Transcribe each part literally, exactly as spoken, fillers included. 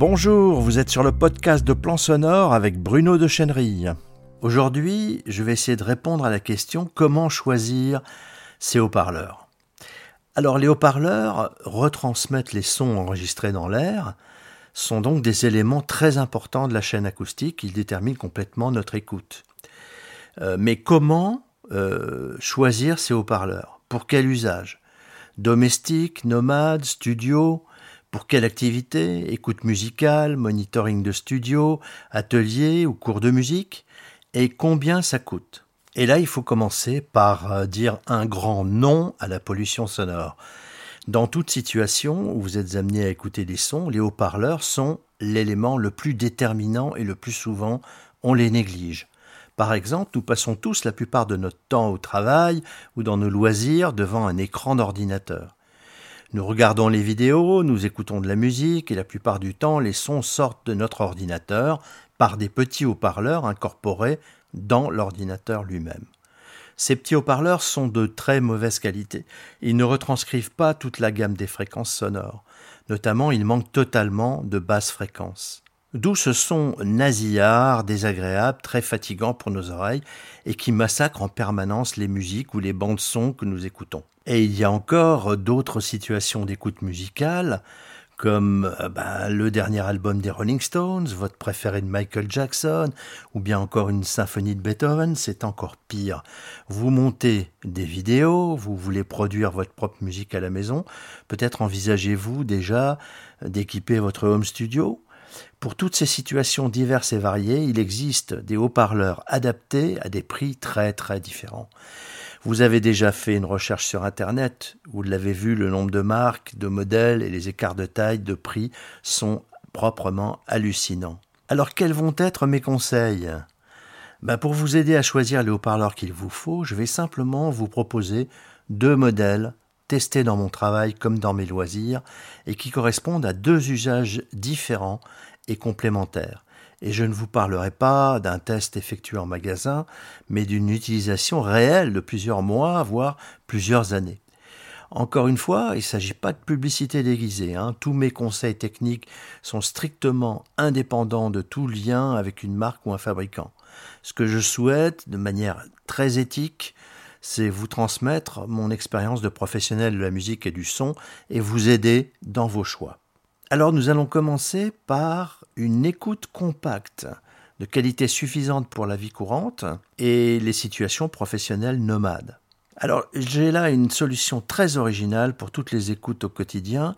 Bonjour, vous êtes sur le podcast de Plans Sonores avec Bruno de Chênerie. Aujourd'hui, je vais essayer de répondre à la question « Comment choisir ces haut-parleurs ?» Alors, les haut-parleurs retransmettent les sons enregistrés dans l'air, sont donc des éléments très importants de la chaîne acoustique, ils déterminent complètement notre écoute. Euh, mais comment euh, choisir ces haut-parleurs ? Pour quel usage ? Domestique, nomade, studio ? Pour quelle activité ? Écoute musicale, monitoring de studio, atelier ou cours de musique ? Et combien ça coûte ? Et là, il faut commencer par dire un grand non à la pollution sonore. Dans toute situation où vous êtes amené à écouter des sons, les haut-parleurs sont l'élément le plus déterminant et le plus souvent, on les néglige. Par exemple, nous passons tous la plupart de notre temps au travail ou dans nos loisirs devant un écran d'ordinateur. Nous regardons les vidéos, nous écoutons de la musique et la plupart du temps, les sons sortent de notre ordinateur par des petits haut-parleurs incorporés dans l'ordinateur lui-même. Ces petits haut-parleurs sont de très mauvaise qualité. Ils ne retranscrivent pas toute la gamme des fréquences sonores. Notamment, ils manquent totalement de basses fréquences. D'où ce son nasillard, désagréable, très fatigant pour nos oreilles et qui massacre en permanence les musiques ou les bandes-sons que nous écoutons. Et il y a encore d'autres situations d'écoute musicale, comme bah, le dernier album des Rolling Stones, votre préféré de Michael Jackson, ou bien encore une symphonie de Beethoven, c'est encore pire. Vous montez des vidéos, vous voulez produire votre propre musique à la maison, peut-être envisagez-vous déjà d'équiper votre home studio ? Pour toutes ces situations diverses et variées, il existe des haut-parleurs adaptés à des prix très très différents. Vous avez déjà fait une recherche sur Internet, vous l'avez vu, le nombre de marques, de modèles et les écarts de taille, de prix sont proprement hallucinants. Alors quels vont être mes conseils ? Ben, pour vous aider à choisir les haut-parleurs qu'il vous faut, je vais simplement vous proposer deux modèles testés dans mon travail comme dans mes loisirs, et qui correspondent à deux usages différents et complémentaires. Et je ne vous parlerai pas d'un test effectué en magasin, mais d'une utilisation réelle de plusieurs mois, voire plusieurs années. Encore une fois, il ne s'agit pas de publicité déguisée, hein. Tous mes conseils techniques sont strictement indépendants de tout lien avec une marque ou un fabricant. Ce que je souhaite, de manière très éthique, c'est vous transmettre mon expérience de professionnel de la musique et du son et vous aider dans vos choix. Alors nous allons commencer par une écoute compacte, de qualité suffisante pour la vie courante et les situations professionnelles nomades. Alors j'ai là une solution très originale pour toutes les écoutes au quotidien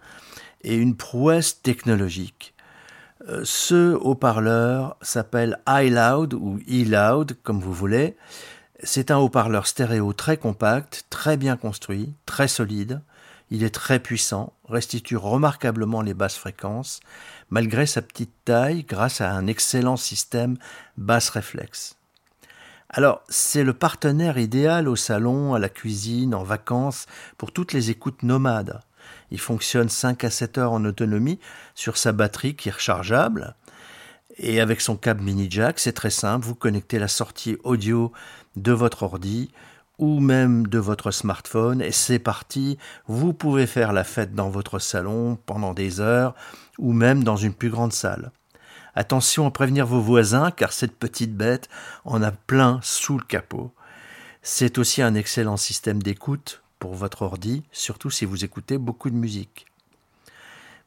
et une prouesse technologique. Ce haut-parleur s'appelle iLoud ou iLoud comme vous voulez. C'est un haut-parleur stéréo très compact, très bien construit, très solide. Il est très puissant, restitue remarquablement les basses fréquences, malgré sa petite taille, grâce à un excellent système Bass Reflex. Alors, c'est le partenaire idéal au salon, à la cuisine, en vacances, pour toutes les écoutes nomades. Il fonctionne cinq à sept heures en autonomie sur sa batterie qui est rechargeable. Et avec son câble mini jack, c'est très simple, vous connectez la sortie audio de votre ordi ou même de votre smartphone et c'est parti, vous pouvez faire la fête dans votre salon pendant des heures ou même dans une plus grande salle. Attention à prévenir vos voisins car cette petite bête en a plein sous le capot. C'est aussi un excellent système d'écoute pour votre ordi, surtout si vous écoutez beaucoup de musique.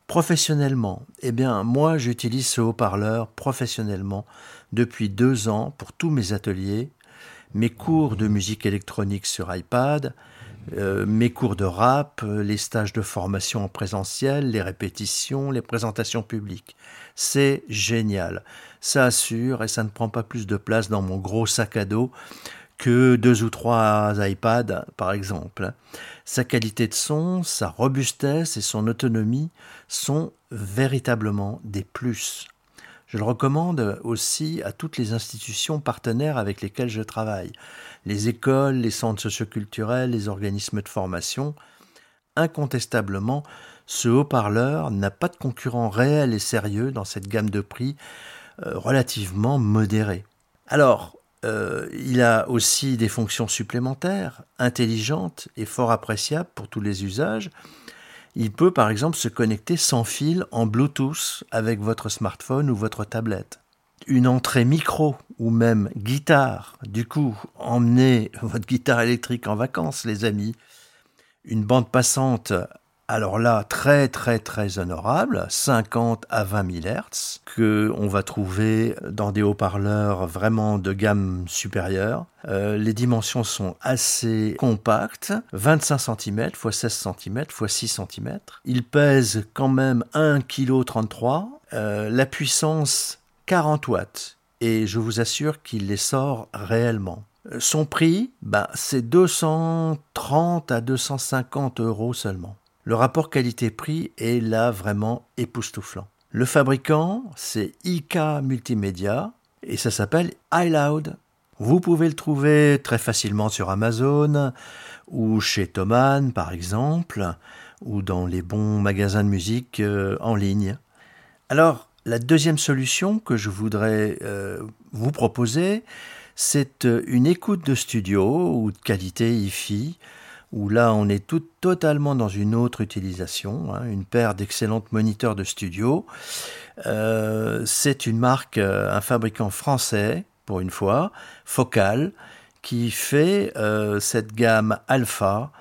Professionnellement, eh bien moi j'utilise ce haut-parleur professionnellement depuis deux ans pour tous mes ateliers, mes cours de musique électronique sur iPad, euh, mes cours de rap, les stages de formation en présentiel, les répétitions, les présentations publiques. C'est génial, ça assure et ça ne prend pas plus de place dans mon gros sac à dos que deux ou trois iPads, par exemple. Sa qualité de son, sa robustesse et son autonomie sont véritablement des plus. Je le recommande aussi à toutes les institutions partenaires avec lesquelles je travaille, les écoles, les centres socioculturels, les organismes de formation. Incontestablement, ce haut-parleur n'a pas de concurrent réel et sérieux dans cette gamme de prix relativement modérée. Alors, Euh, il a aussi des fonctions supplémentaires, intelligentes et fort appréciables pour tous les usages. Il peut par exemple se connecter sans fil en Bluetooth avec votre smartphone ou votre tablette. Une entrée micro ou même guitare, du coup, emmenez votre guitare électrique en vacances, les amis. Une bande passante, alors là, très très très honorable, cinquante à vingt mille hertz, qu'on va trouver dans des haut-parleurs vraiment de gamme supérieure. Euh, les dimensions sont assez compactes, vingt-cinq centimètres fois seize centimètres fois six centimètres. Il pèse quand même un virgule trente-trois kilos, euh, la puissance quarante watts, et je vous assure qu'il les sort réellement. Son prix, ben, c'est deux cent trente à deux cent cinquante euros seulement. Le rapport qualité-prix est là vraiment époustouflant. Le fabricant, c'est I K Multimedia et ça s'appelle iLoud. Vous pouvez le trouver très facilement sur Amazon ou chez Thomann par exemple, ou dans les bons magasins de musique euh, en ligne. Alors, la deuxième solution que je voudrais euh, vous proposer, c'est une écoute de studio ou de qualité hi-fi, où là on est tout, totalement dans une autre utilisation, hein, une paire d'excellentes moniteurs de studio. Euh, c'est une marque, un fabricant français, pour une fois, Focal, qui fait euh, cette gamme Alpha,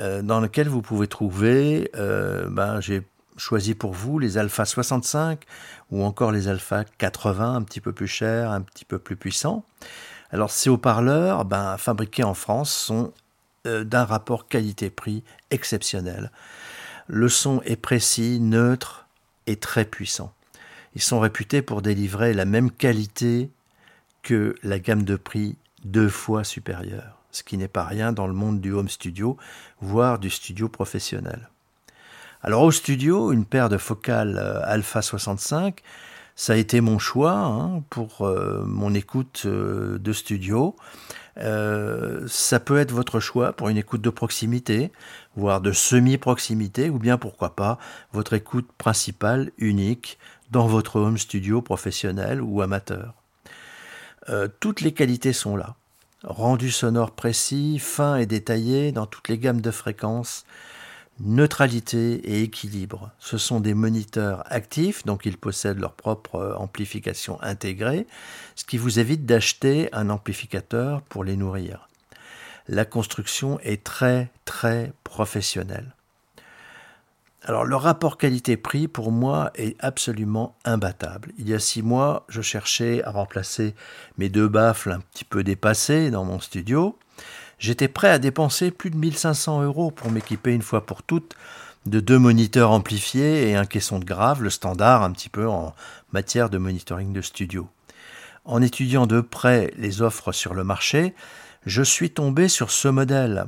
euh, dans laquelle vous pouvez trouver, euh, ben, j'ai choisi pour vous les Alpha soixante-cinq ou encore les Alpha quatre-vingts, un petit peu plus chers, un petit peu plus puissants. Alors ces haut-parleurs, ben, fabriqués en France, sont euh, d'un rapport qualité-prix exceptionnel. Le son est précis, neutre et très puissant. Ils sont réputés pour délivrer la même qualité que la gamme de prix deux fois supérieure, ce qui n'est pas rien dans le monde du home studio, voire du studio professionnel. Alors au studio, une paire de focales Alpha soixante-cinq, ça a été mon choix hein, pour euh, mon écoute euh, de studio. Euh, ça peut être votre choix pour une écoute de proximité, voire de semi-proximité, ou bien pourquoi pas votre écoute principale unique dans votre home studio professionnel ou amateur. Euh, toutes les qualités sont là. Rendu sonore précis, fin et détaillé dans toutes les gammes de fréquences, neutralité et équilibre. Ce sont des moniteurs actifs, donc ils possèdent leur propre amplification intégrée, ce qui vous évite d'acheter un amplificateur pour les nourrir. La construction est très très professionnelle. Alors le rapport qualité-prix pour moi est absolument imbattable. Il y a six mois, je cherchais à remplacer mes deux baffles un petit peu dépassées dans mon studio. J'étais prêt à dépenser plus de mille cinq cents euros pour m'équiper une fois pour toutes de deux moniteurs amplifiés et un caisson de grave, le standard un petit peu en matière de monitoring de studio. En étudiant de près les offres sur le marché, je suis tombé sur ce modèle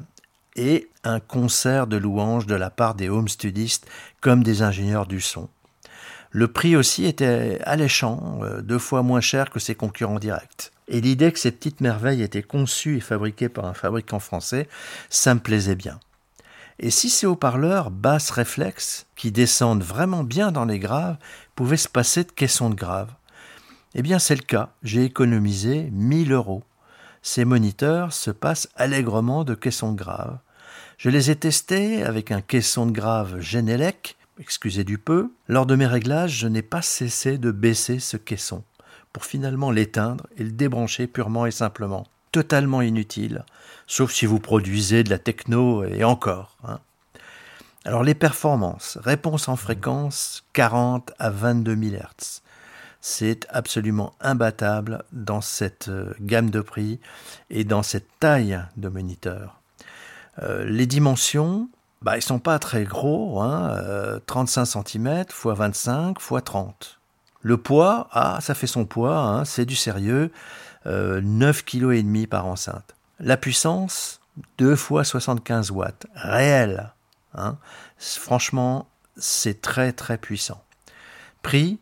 et un concert de louanges de la part des home studistes comme des ingénieurs du son. Le prix aussi était alléchant, deux fois moins cher que ses concurrents directs. Et l'idée que ces petites merveilles étaient conçues et fabriquées par un fabricant français, ça me plaisait bien. Et si ces haut-parleurs Bass Reflex, qui descendent vraiment bien dans les graves, pouvaient se passer de caissons de graves? Eh bien c'est le cas, j'ai économisé mille euros. Ces moniteurs se passent allègrement de caissons de graves. Je les ai testés avec un caisson de graves Genelec, excusez du peu. Lors de mes réglages, je n'ai pas cessé de baisser ce caisson, pour finalement l'éteindre et le débrancher purement et simplement. Totalement inutile, sauf si vous produisez de la techno et encore. Hein. Alors les performances, réponse en fréquence quarante à vingt-deux mille hertz. C'est absolument imbattable dans cette gamme de prix et dans cette taille de moniteur. Euh, les dimensions, bah, ils ne sont pas très gros, hein, euh, trente-cinq centimètres fois vingt-cinq fois trente. Le poids, ah, ça fait son poids, hein, c'est du sérieux, euh, neuf virgule cinq kilogrammes par enceinte. La puissance, deux fois soixante-quinze watts, réel. Hein. Franchement, c'est très très puissant. Prix,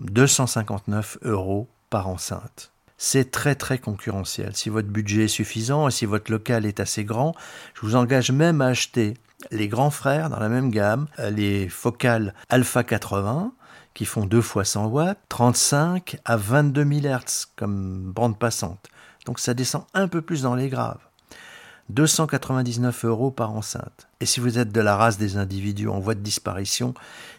deux cent cinquante-neuf euros par enceinte. C'est très très concurrentiel. Si votre budget est suffisant et si votre local est assez grand, je vous engage même à acheter les grands frères dans la même gamme, les focales Alpha quatre-vingts, qui font deux fois cent watts, trente-cinq à vingt-deux mille hertz comme bande passante. Donc ça descend un peu plus dans les graves. deux cent quatre-vingt-dix-neuf euros par enceinte. Et si vous êtes de la race des individus en voie de disparition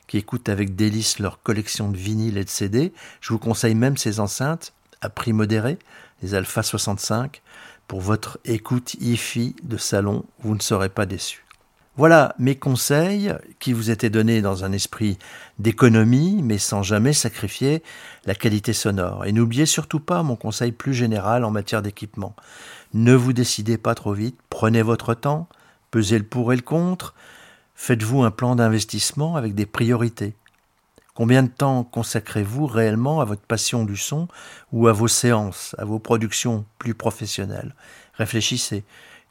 qui écoutent avec délice leur collection de vinyles et de C D, je vous conseille même ces enceintes à prix modéré, les Alpha soixante-cinq, pour votre écoute hi-fi de salon, vous ne serez pas déçus. Voilà mes conseils qui vous étaient donnés dans un esprit d'économie, mais sans jamais sacrifier la qualité sonore. Et n'oubliez surtout pas mon conseil plus général en matière d'équipement. Ne vous décidez pas trop vite, prenez votre temps, pesez le pour et le contre, faites-vous un plan d'investissement avec des priorités. Combien de temps consacrez-vous réellement à votre passion du son ou à vos séances, à vos productions plus professionnelles ? Réfléchissez,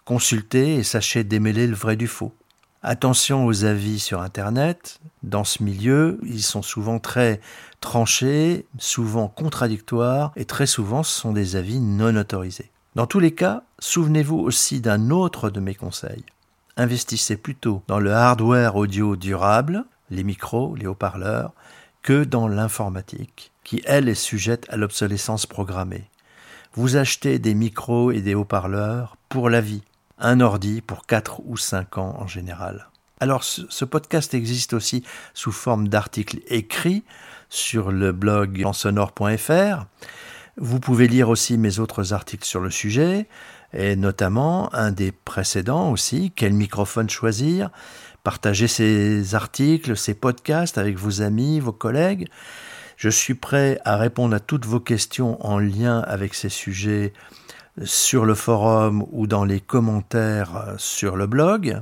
consultez et sachez démêler le vrai du faux. Attention aux avis sur Internet. Dans ce milieu, ils sont souvent très tranchés, souvent contradictoires et très souvent ce sont des avis non autorisés. Dans tous les cas, souvenez-vous aussi d'un autre de mes conseils. Investissez plutôt dans le hardware audio durable, les micros, les haut-parleurs, que dans l'informatique, qui, elle, est sujette à l'obsolescence programmée. Vous achetez des micros et des haut-parleurs pour la vie, un ordi pour quatre ou cinq ans en général. Alors, ce podcast existe aussi sous forme d'articles écrits sur le blog ansonore point f r. Vous pouvez lire aussi mes autres articles sur le sujet, et notamment un des précédents aussi, « Quel microphone choisir ?» Partagez ces articles, ces podcasts avec vos amis, vos collègues. Je suis prêt à répondre à toutes vos questions en lien avec ces sujets sur le forum ou dans les commentaires sur le blog.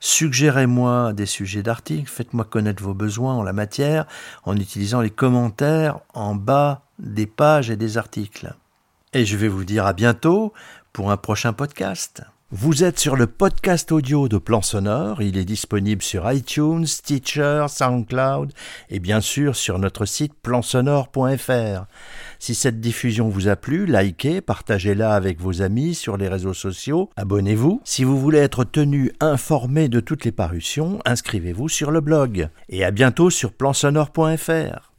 Suggérez-moi des sujets d'articles, faites-moi connaître vos besoins en la matière en utilisant les commentaires en bas des pages et des articles. Et je vais vous dire à bientôt pour un prochain podcast. Vous êtes sur le podcast audio de Plans Sonores, il est disponible sur iTunes, Stitcher, Soundcloud et bien sûr sur notre site plans sonore point f r. Si cette diffusion vous a plu, likez, partagez-la avec vos amis sur les réseaux sociaux, abonnez-vous. Si vous voulez être tenu informé de toutes les parutions, inscrivez-vous sur le blog. Et à bientôt sur plans sonores point f r.